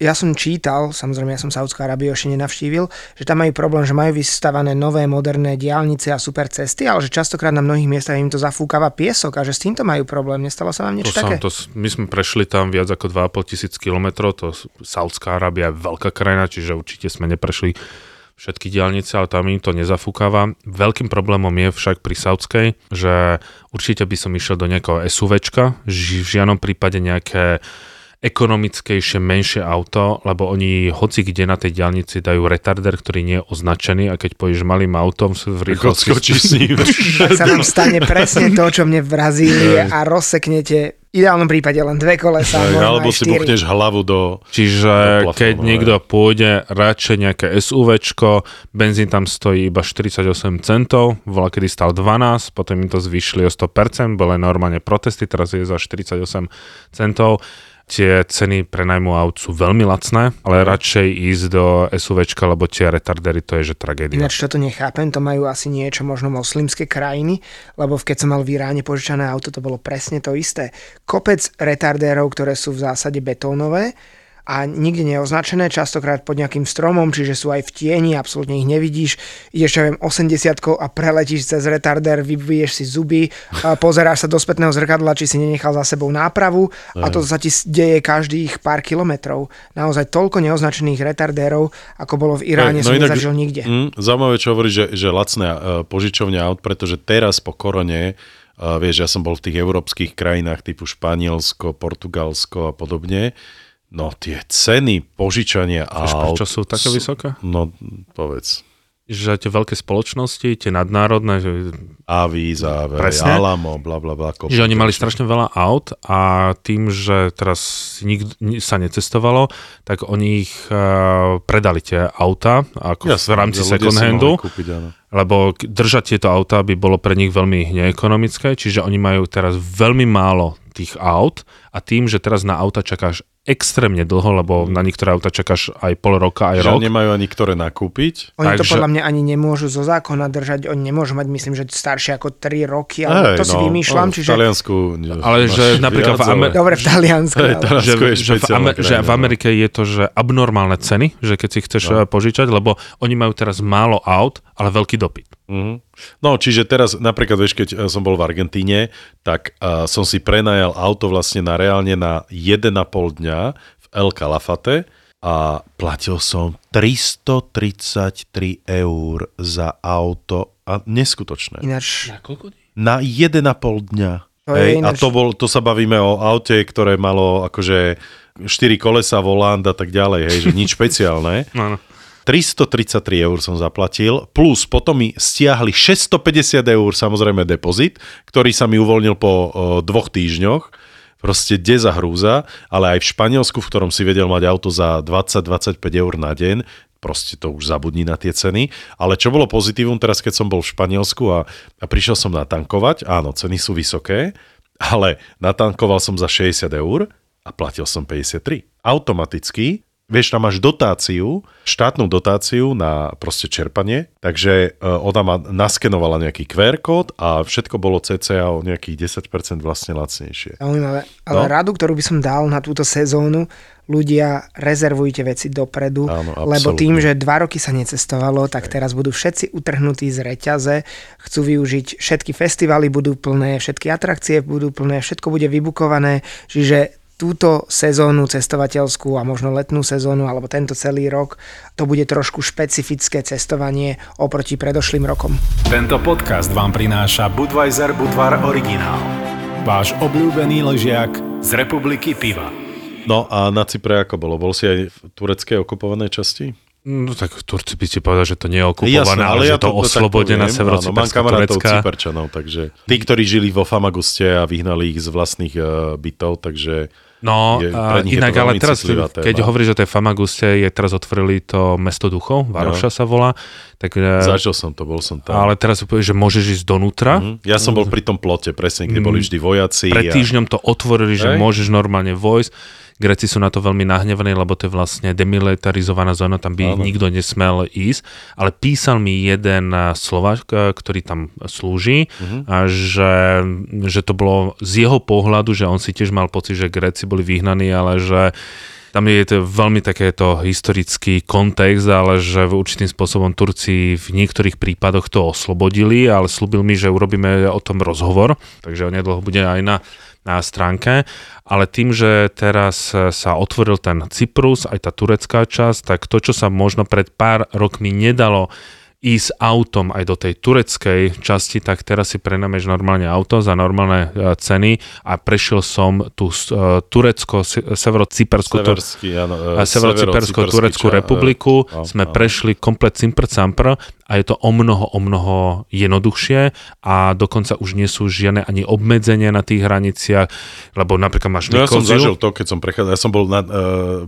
ja som čítal, samozrejme, ja som Saudskú Arábiu ešte nenavštívil, že tam majú problém, že majú vystavané nové, moderné diaľnice a super cesty, ale že častokrát na mnohých miestach im to zafúkava piesok a že s týmto majú problém. Nestalo sa vám niečo to také? Som, to, my sme prešli tam viac ako dva a pol tisíc kilometrov, to Saudská Arábia je veľká krajina, čiže určite sme neprešli všetky diaľnice, ale tam im to nezafúkáva. Veľkým problémom je však pri Saudskej, že určite by som išiel do nejakého SUVčka, ži- v žiadnom prípade nejaké ekonomickejšie, menšie auto, lebo oni hoci kde na tej diaľnici dajú retarder, ktorý nie je označený a keď pôjdeš malým autom v rýchlosti... Tak sa vám stane presne to, čo mne v Brazílii a rozseknete ideálnom prípade len dve kolesa, aj, možno alebo aj štyri. Alebo si buchneš hlavu do... Čiže do plafónu, keď aj. niekto pôjde, radšej nejaké SUVčko, benzín tam stojí iba štyridsaťosem centov, voľa kedy stal dvanásť, potom im to zvyšili o sto percent, boli normálne protesty, teraz je za štyridsaťosem centov. Tie ceny pre najmu aut sú veľmi lacné, ale radšej ísť do SUVčka, lebo tie retardery, to je že tragédia. Ináč, čo to nechápem, to majú asi niečo možno moslimské krajiny, lebo keď som mal v Iráne požičané auto, to bolo presne to isté. Kopec retardérov, ktoré sú v zásade betónové a nikde neoznačené, častokrát pod nejakým stromom, čiže sú aj v tieni, absolútne ich nevidíš. Ideš, čo ja viem, osemdesiatkou a preletíš cez retardér, vybiješ si zuby, pozeráš sa do spätného zrkadla, či si nenechal za sebou nápravu a to sa ti deje každých pár kilometrov. Naozaj toľko neoznačených retardérov, ako bolo v Iráne, no som inak nezažil nikde. Mm, zaujímavé, čo hovoríš, že, že lacné uh, požičovne aut, pretože teraz po korone, uh, vieš, ja som bol v tých európskych krajinách typu Španielsko, Portugalsko a podobne. No tie ceny požičania aut... Prečo sú také vysoké? No, povedz. Že tie veľké spoločnosti, tie nadnárodné... Avis, Aves, Alamo, blablabla. Bla, že oni mali strašne veľa aut a tým, že teraz nikto sa necestovalo, tak oni ich uh, predali tie auta ako jasne, v rámci second handu. Lebo držať tieto autá by bolo pre nich veľmi neekonomické, čiže oni majú teraz veľmi málo tých aut a tým, že teraz na auta čakáš extrémne dlho, lebo na niektoré auta čakáš aj pol roka, aj že rok. Že nemajú ani ktoré nakúpiť. Oni takže... to podľa mňa ani nemôžu zo zákona držať, oni nemôžu mať, myslím, že staršie ako tri roky, ale hey, to no, si vymýšľam. Čiže... V Taliansku... Ale že napríklad v Amerike... Dobre, v Taliansku. Hey, že, že, v Amer... krajina, že v Amerike je to, že abnormálne ceny, že keď si chceš no. požičať, lebo oni majú teraz málo aut, ale veľký dopyt. Mm-hmm. No, čiže teraz, napríklad, vieš, keď som bol v Argentíne, tak uh, som si prenajal auto vlastne na reálne na jeden a pol dňa v El Calafate a platil som tristotridsaťtri eur za auto a neskutočné. Ináč na koľko dní? Na jeden a pol dňa. To Hej, a to, bol, to sa bavíme o aute, ktoré malo akože štyri kolesa, volant a tak ďalej, hej, že nič špeciálne. No, no. tristotridsaťtri eur som zaplatil, plus potom mi stiahli šesťstopäťdesiat eur samozrejme depozit, ktorý sa mi uvoľnil po o, dvoch týždňoch. Proste deza hrúza, ale aj v Španielsku, v ktorom si vedel mať auto za dvadsať až dvadsaťpäť eur na deň, proste to už zabudni na tie ceny. Ale čo bolo pozitívum teraz, keď som bol v Španielsku a, a prišiel som natankovať, áno, ceny sú vysoké, ale natankoval som za šesťdesiat eur a platil som päťdesiattri. Automaticky. Vieš, tam máš dotáciu, štátnu dotáciu na proste čerpanie, takže ona ma naskenovala nejaký kú ér kód a všetko bolo cca o nejakých desať percent vlastne lacnejšie. Ale, ale no? radu, ktorú by som dal na túto sezónu, ľudia, rezervujte veci dopredu, áno, lebo tým, že dva roky sa necestovalo, tak teraz budú všetci utrhnutí z reťaze, chcú využiť, všetky festivaly budú plné, všetky atrakcie budú plné, všetko bude vybukované, čiže túto sezónu cestovateľskú a možno letnú sezónu, alebo tento celý rok, to bude trošku špecifické cestovanie oproti predošlým rokom. Tento podcast vám prináša Budweiser Budvar Originál. Váš obľúbený ležiak z Republiky piva. No a na Cypre ako bolo? Bol si aj v tureckej okupovanej časti? No tak Turci by si povedal, že to nie je okupované, ale že ja to, to oslobodená severocyperská Turecka. Mám kamarátov Cyperčanov, takže tí, ktorí žili vo Famaguste a vyhnali ich z vlastných uh, bytov, takže no, je, inak, ale teraz, keď hovoríš o tej Famaguste, je teraz otvorili to mesto duchov, Varoša no. sa volá. Tak, začal som to, bol som tam. Ale teraz si povieš, že môžeš ísť donútra. Mm-hmm. Ja som bol pri tom plote, presne, kde boli vždy vojaci. Pred týždňom to otvorili, že Ej? môžeš normálne vojsť. Gréci sú na to veľmi nahnevaní, lebo to je vlastne demilitarizovaná zóna, tam by ale. nikto nesmel ísť. Ale písal mi jeden Slovák, ktorý tam slúži, uh-huh. a že, že to bolo z jeho pohľadu, že on si tiež mal pocit, že Gréci boli vyhnaní, ale že tam je to veľmi takéto historický kontext, ale že v určitým spôsobom Turci v niektorých prípadoch to oslobodili, ale slúbil mi, že urobíme o tom rozhovor, takže onedlho bude aj na na stránke, ale tým, že teraz sa otvoril ten Cyprus, aj tá turecká časť, tak to, čo sa možno pred pár rokmi nedalo ísť autom aj do tej tureckej časti, tak teraz si prenajmeš normálne auto za normálne ceny a prešiel som tú Turecko, Severocyperskú Tureckú republiku, áno, sme áno. prešli komplet cimpr-campr a je to o mnoho, o mnoho jednoduchšie a dokonca už nie sú žiadne ani obmedzenia na tých hraniciach, lebo napríklad máš Nikoziu. No ja som zažil to, keď som prechádzal, ja som bol na uh,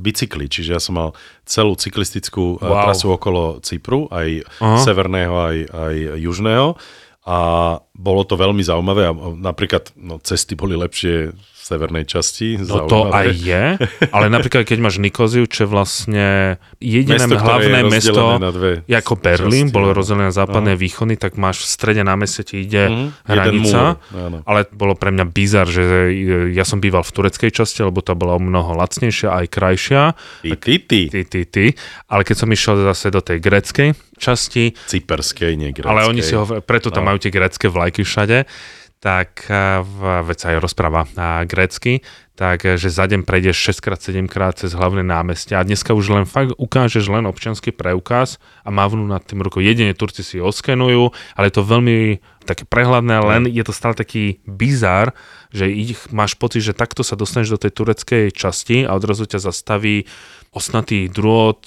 bicykli, čiže ja som mal celú cyklistickú wow. trasu okolo Cypru, aj Aha. severného, aj, aj južného a bolo to veľmi zaujímavé a napríklad no, cesty boli lepšie v severnej časti. No zaujímavé. To aj je, ale napríklad keď máš Nikóziu, čo vlastne jediné mesto, hlavné je mesto, ako Berlín, časti, bolo rozdelené na západné a východné, tak máš v strede na meste ide mm, hranica, múr, ale bolo pre mňa bizar, že ja som býval v tureckej časti, lebo tá bola mnoho lacnejšia aj krajšia. Ty, ty, ty. Ty, ty, ty. Ale keď som išiel zase do tej gréckej časti. Cyperskej, nie gréckej. Ale oni si ho, preto tam no. majú tie grécké vlajky všade, tak veď sa aj rozpráva na grécky, takže za deň prejdeš šesť krát, sedem krát cez hlavné námestie a dneska už len fakt ukážeš len občiansky preukaz a mávnu nad tým rukou. Jedine Turci si oskenujú, ale je to veľmi také prehľadné, len je to stále taký bizár, že ich máš pocit, že takto sa dostaneš do tej tureckej časti a odrazu ťa zastaví osnatý drôt,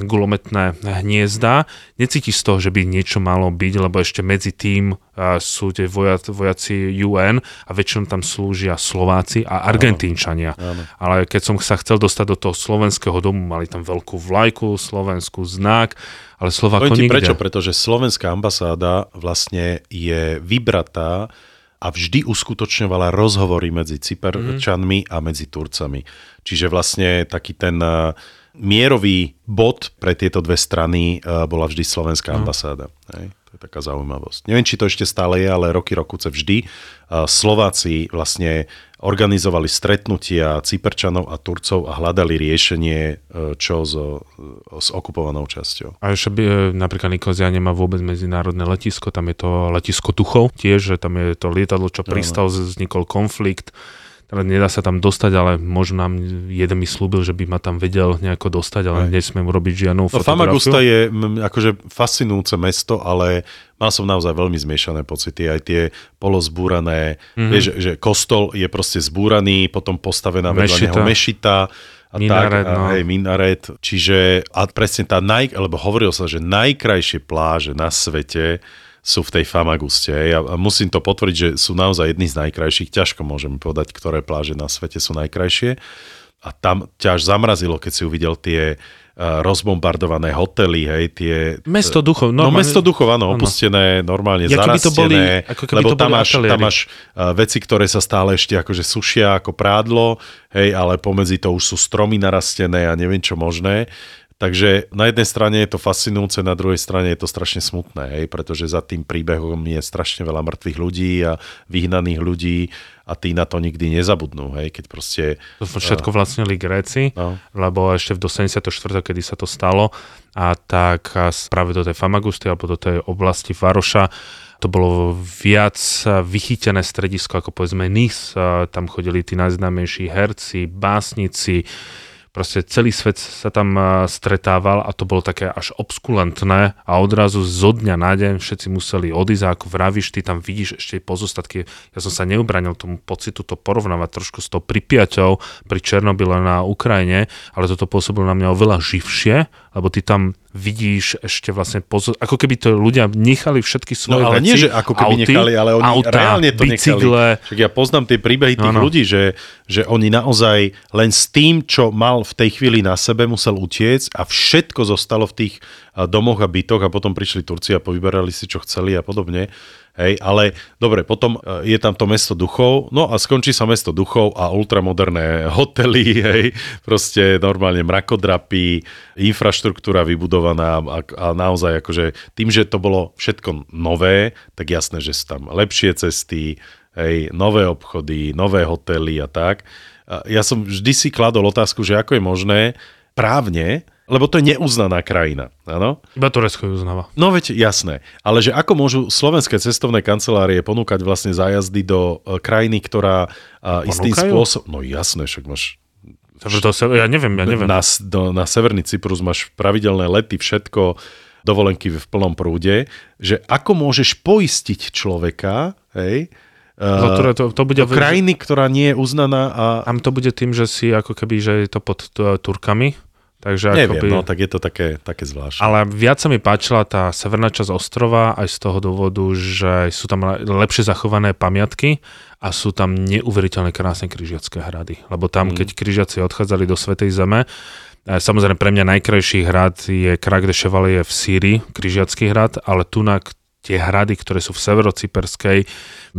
gulometné hniezda. Necítiš z toho, že by niečo malo byť, lebo ešte medzi tým sú tie vojac, vojaci U N a väčšinou tam slúžia Slováci a Argentínčania. Áno. Ale keď som sa chcel dostať do toho slovenského domu, mali tam veľkú vlajku, slovenskú znak, ale Slováko nikde. Prečo? Pretože slovenská ambasáda vlastne je vybratá a vždy uskutočňovala rozhovory medzi Cyperčanmi mm. a medzi Turcami. Čiže vlastne taký ten mierový bod pre tieto dve strany bola vždy slovenská ambasáda. No. To je taká zaujímavosť. Neviem, či to ešte stále je, ale roky rokuce vždy Slováci vlastne organizovali stretnutia Cyperčanov a Turcov a hľadali riešenie čo so, s okupovanou časťou. A ešte by, napríklad Nikozia nemá vôbec medzinárodné letisko, tam je to letisko Tuchov tiež, že tam je to lietadlo, čo pristal, vznikol konflikt, teda nedá sa tam dostať, ale možno nám jeden mi slúbil, že by ma tam vedel nejako dostať, ale nesmiem urobiť žiadnu no, fotografiu. Famagusta je m, akože fascinujúce mesto, ale mal som naozaj veľmi zmiešané pocity, aj tie polozbúrané, mm-hmm. vieš, že kostol je proste zbúraný, potom postavená vedľa neho mešita a minaret, tak, no. hej, minaret. Čiže a presne tá, naj, alebo hovorilo sa, že najkrajšie pláže na svete sú v tej Famaguste. Ja musím to potvrdiť, že sú naozaj jedni z najkrajších. Ťažko môžem povedať, ktoré pláže na svete sú najkrajšie. A tam ťa až zamrazilo, keď si uvidel tie uh, rozbombardované hotely, hej, tie... Mesto duchov. No, mesto duchov, áno, opustené, normálne ja, zarastené. Boli, lebo tam máš, tam máš uh, veci, ktoré sa stále ešte akože sušia ako prádlo, hej, ale pomedzi to už sú stromy narastené a neviem čo možné. Takže na jednej strane je to fascinujúce, na druhej strane je to strašne smutné, hej? Pretože za tým príbehom je strašne veľa mŕtvych ľudí a vyhnaných ľudí a tí na to nikdy nezabudnú, hej? Keď proste... To všetko vlastnili Gréci, no. lebo ešte v osemdesiatom štvrtom kedy sa to stalo a tak práve do tej Famagusty alebo do tej oblasti Varoša to bolo viac vychytené stredisko ako povedzme Nice, tam chodili tí najznámejší herci, básnici, proste celý svet sa tam stretával a to bolo také až obskulantné a odrazu zo dňa na deň všetci museli odísť, ako vravíš, ty tam vidíš ešte pozostatky. Ja som sa neubranil tomu pocitu to porovnávať trošku s tou Pripiaťou pri Černobyle na Ukrajine, ale toto pôsobilo na mňa oveľa živšie, lebo ty tam vidíš ešte vlastne pozor, ako keby to ľudia nechali všetky svoje no, ale veci. Nie, že ako keby auty, nechali, ale oni auta, reálne to bicykle. Nechali. Však ja poznám tie príbehy tých no, no. ľudí, že, že oni naozaj len s tým, čo mal v tej chvíli na sebe, musel utiecť a všetko zostalo v tých domoch a bytoch a potom prišli Turci a povyberali si, čo chceli a podobne. Hej, ale dobre, potom je tam to mesto duchov, no a skončí sa mesto duchov a ultramoderné hotely, hej, proste normálne mrakodrapy, infraštruktúra vybudovaná a, a naozaj akože tým, že to bolo všetko nové, tak jasné, že sú tam lepšie cesty, hej, nové obchody, nové hotely a tak. Ja som vždy si kladol otázku, že ako je možné právne, lebo to je neuznaná krajina, áno? Iba Turecko ju uznáva. No veď, jasné. Ale že ako môžu slovenské cestovné kancelárie ponúkať vlastne zájazdy do krajiny, ktorá ponúkajú? Istým spôsobom... No jasné, však máš... Ja neviem, ja neviem. Na, do, na Severný Cyprus máš pravidelné lety, všetko... dovolenky v plnom prúde, že ako môžeš poistiť človeka, hej, no, ktoré to, to bude do krajiny, ktorá nie je uznaná. A tam to bude tým, že si ako keby, že je to pod Turkami. Takže neviem, akoby, no tak je to také, také zvláštne. Ale viac sa mi páčila tá severná časť ostrova aj z toho dôvodu, že sú tam lepšie zachované pamiatky a sú tam neuveriteľne krásne križiacké hrady. Lebo tam, mm. keď križiaci odchádzali do Svätej Zeme, samozrejme pre mňa najkrajší hrad je Krakdeševalie v Sýrii, križiacký hrad, ale tu na tie hrady, ktoré sú v severocyperskej,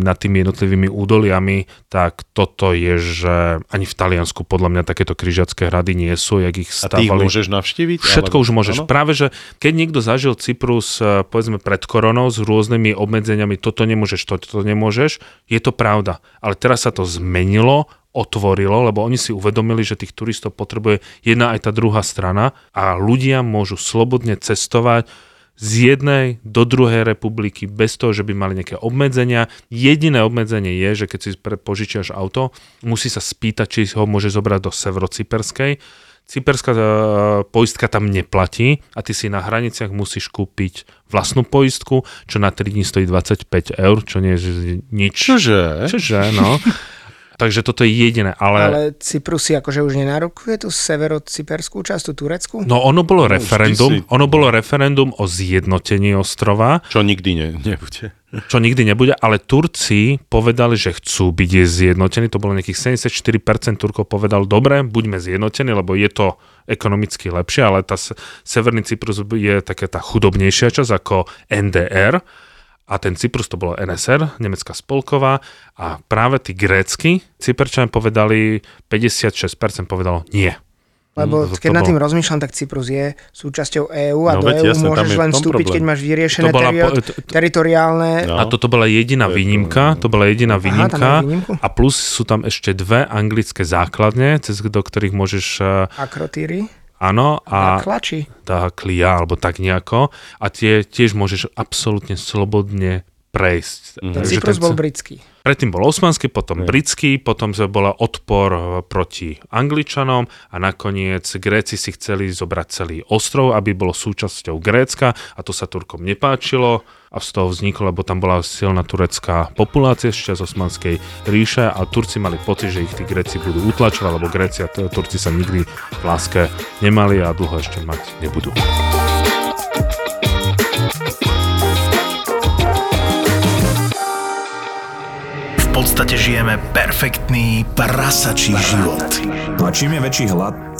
nad tými jednotlivými údoliami, tak toto je, že ani v Taliansku podľa mňa takéto križiacké hrady nie sú, jak ich stávali. A ty ich môžeš navštíviť? Všetko alebo... už môžeš. Ano? Práve, že keď niekto zažil Cyprus, povedzme pred koronou, s rôznymi obmedzeniami, toto nemôžeš, toto nemôžeš, je to pravda. Ale teraz sa to zmenilo, otvorilo, lebo oni si uvedomili, že tých turistov potrebuje jedna aj tá druhá strana a ľudia môžu slobodne cestovať z jednej do druhej republiky bez toho, že by mali nejaké obmedzenia. Jediné obmedzenie je, že keď si požičiaš auto, musí sa spýtať, či ho môže zobrať do severocyperskej. Cyperská poistka tam neplatí a ty si na hraniciach musíš kúpiť vlastnú poistku, čo na tri dní stojí dvadsaťpäť eur, čo nie je nič. Čože? Čože, no. Takže toto je jediné, ale... Ale Cyprus si akože už nenárokuje tú severocyperskú časť, tú tureckú? No ono bolo referendum, si... ono bolo referendum o zjednotení ostrova. Čo nikdy ne, nebude. Čo nikdy nebude, ale Turci povedali, že chcú byť zjednotení, to bolo nejakých sedemdesiatštyri percent Turkov povedal, dobre, buďme zjednotení, lebo je to ekonomicky lepšie, ale tá severný Cyprus je taká tá chudobnejšia časť ako en dé er, a ten Cyprus to bolo en es er, Nemecká spolková a práve tí grécky Cyperčania povedali, päťdesiatšesť percent povedalo nie. Lebo keď nad tým rozmýšľam, tak Cyprus je súčasťou é ú a no, do é ú jasne, môžeš len vstúpiť, keď máš vyriešené teritoriálne... No. A toto bola jediná výnimka, to bola jediná výnimka a plus sú tam ešte dve anglické základne, cez do ktorých môžeš... Akrotýry? Áno. A klači. Tá klia, alebo tak nejako. A tie tiež môžeš absolútne slobodne prejsť. Mm. Takže Cyprus ten... bol britský. Predtým bol osmanský, potom mm. britský, potom bola odpor proti Angličanom a nakoniec Gréci si chceli zobrať celý ostrov, aby bolo súčasťou Grécka a to sa Turkom nepáčilo a z toho vzniklo, lebo tam bola silná turecká populácia ešte z osmanskej ríše a Turci mali pocit, že ich tí Gréci budú utlačovať, lebo Gréci a Turci sa nikdy v láske nemali a dlho ešte mať nebudú. V podstate žijeme perfektný prasačí život. A čím je väčší hlad,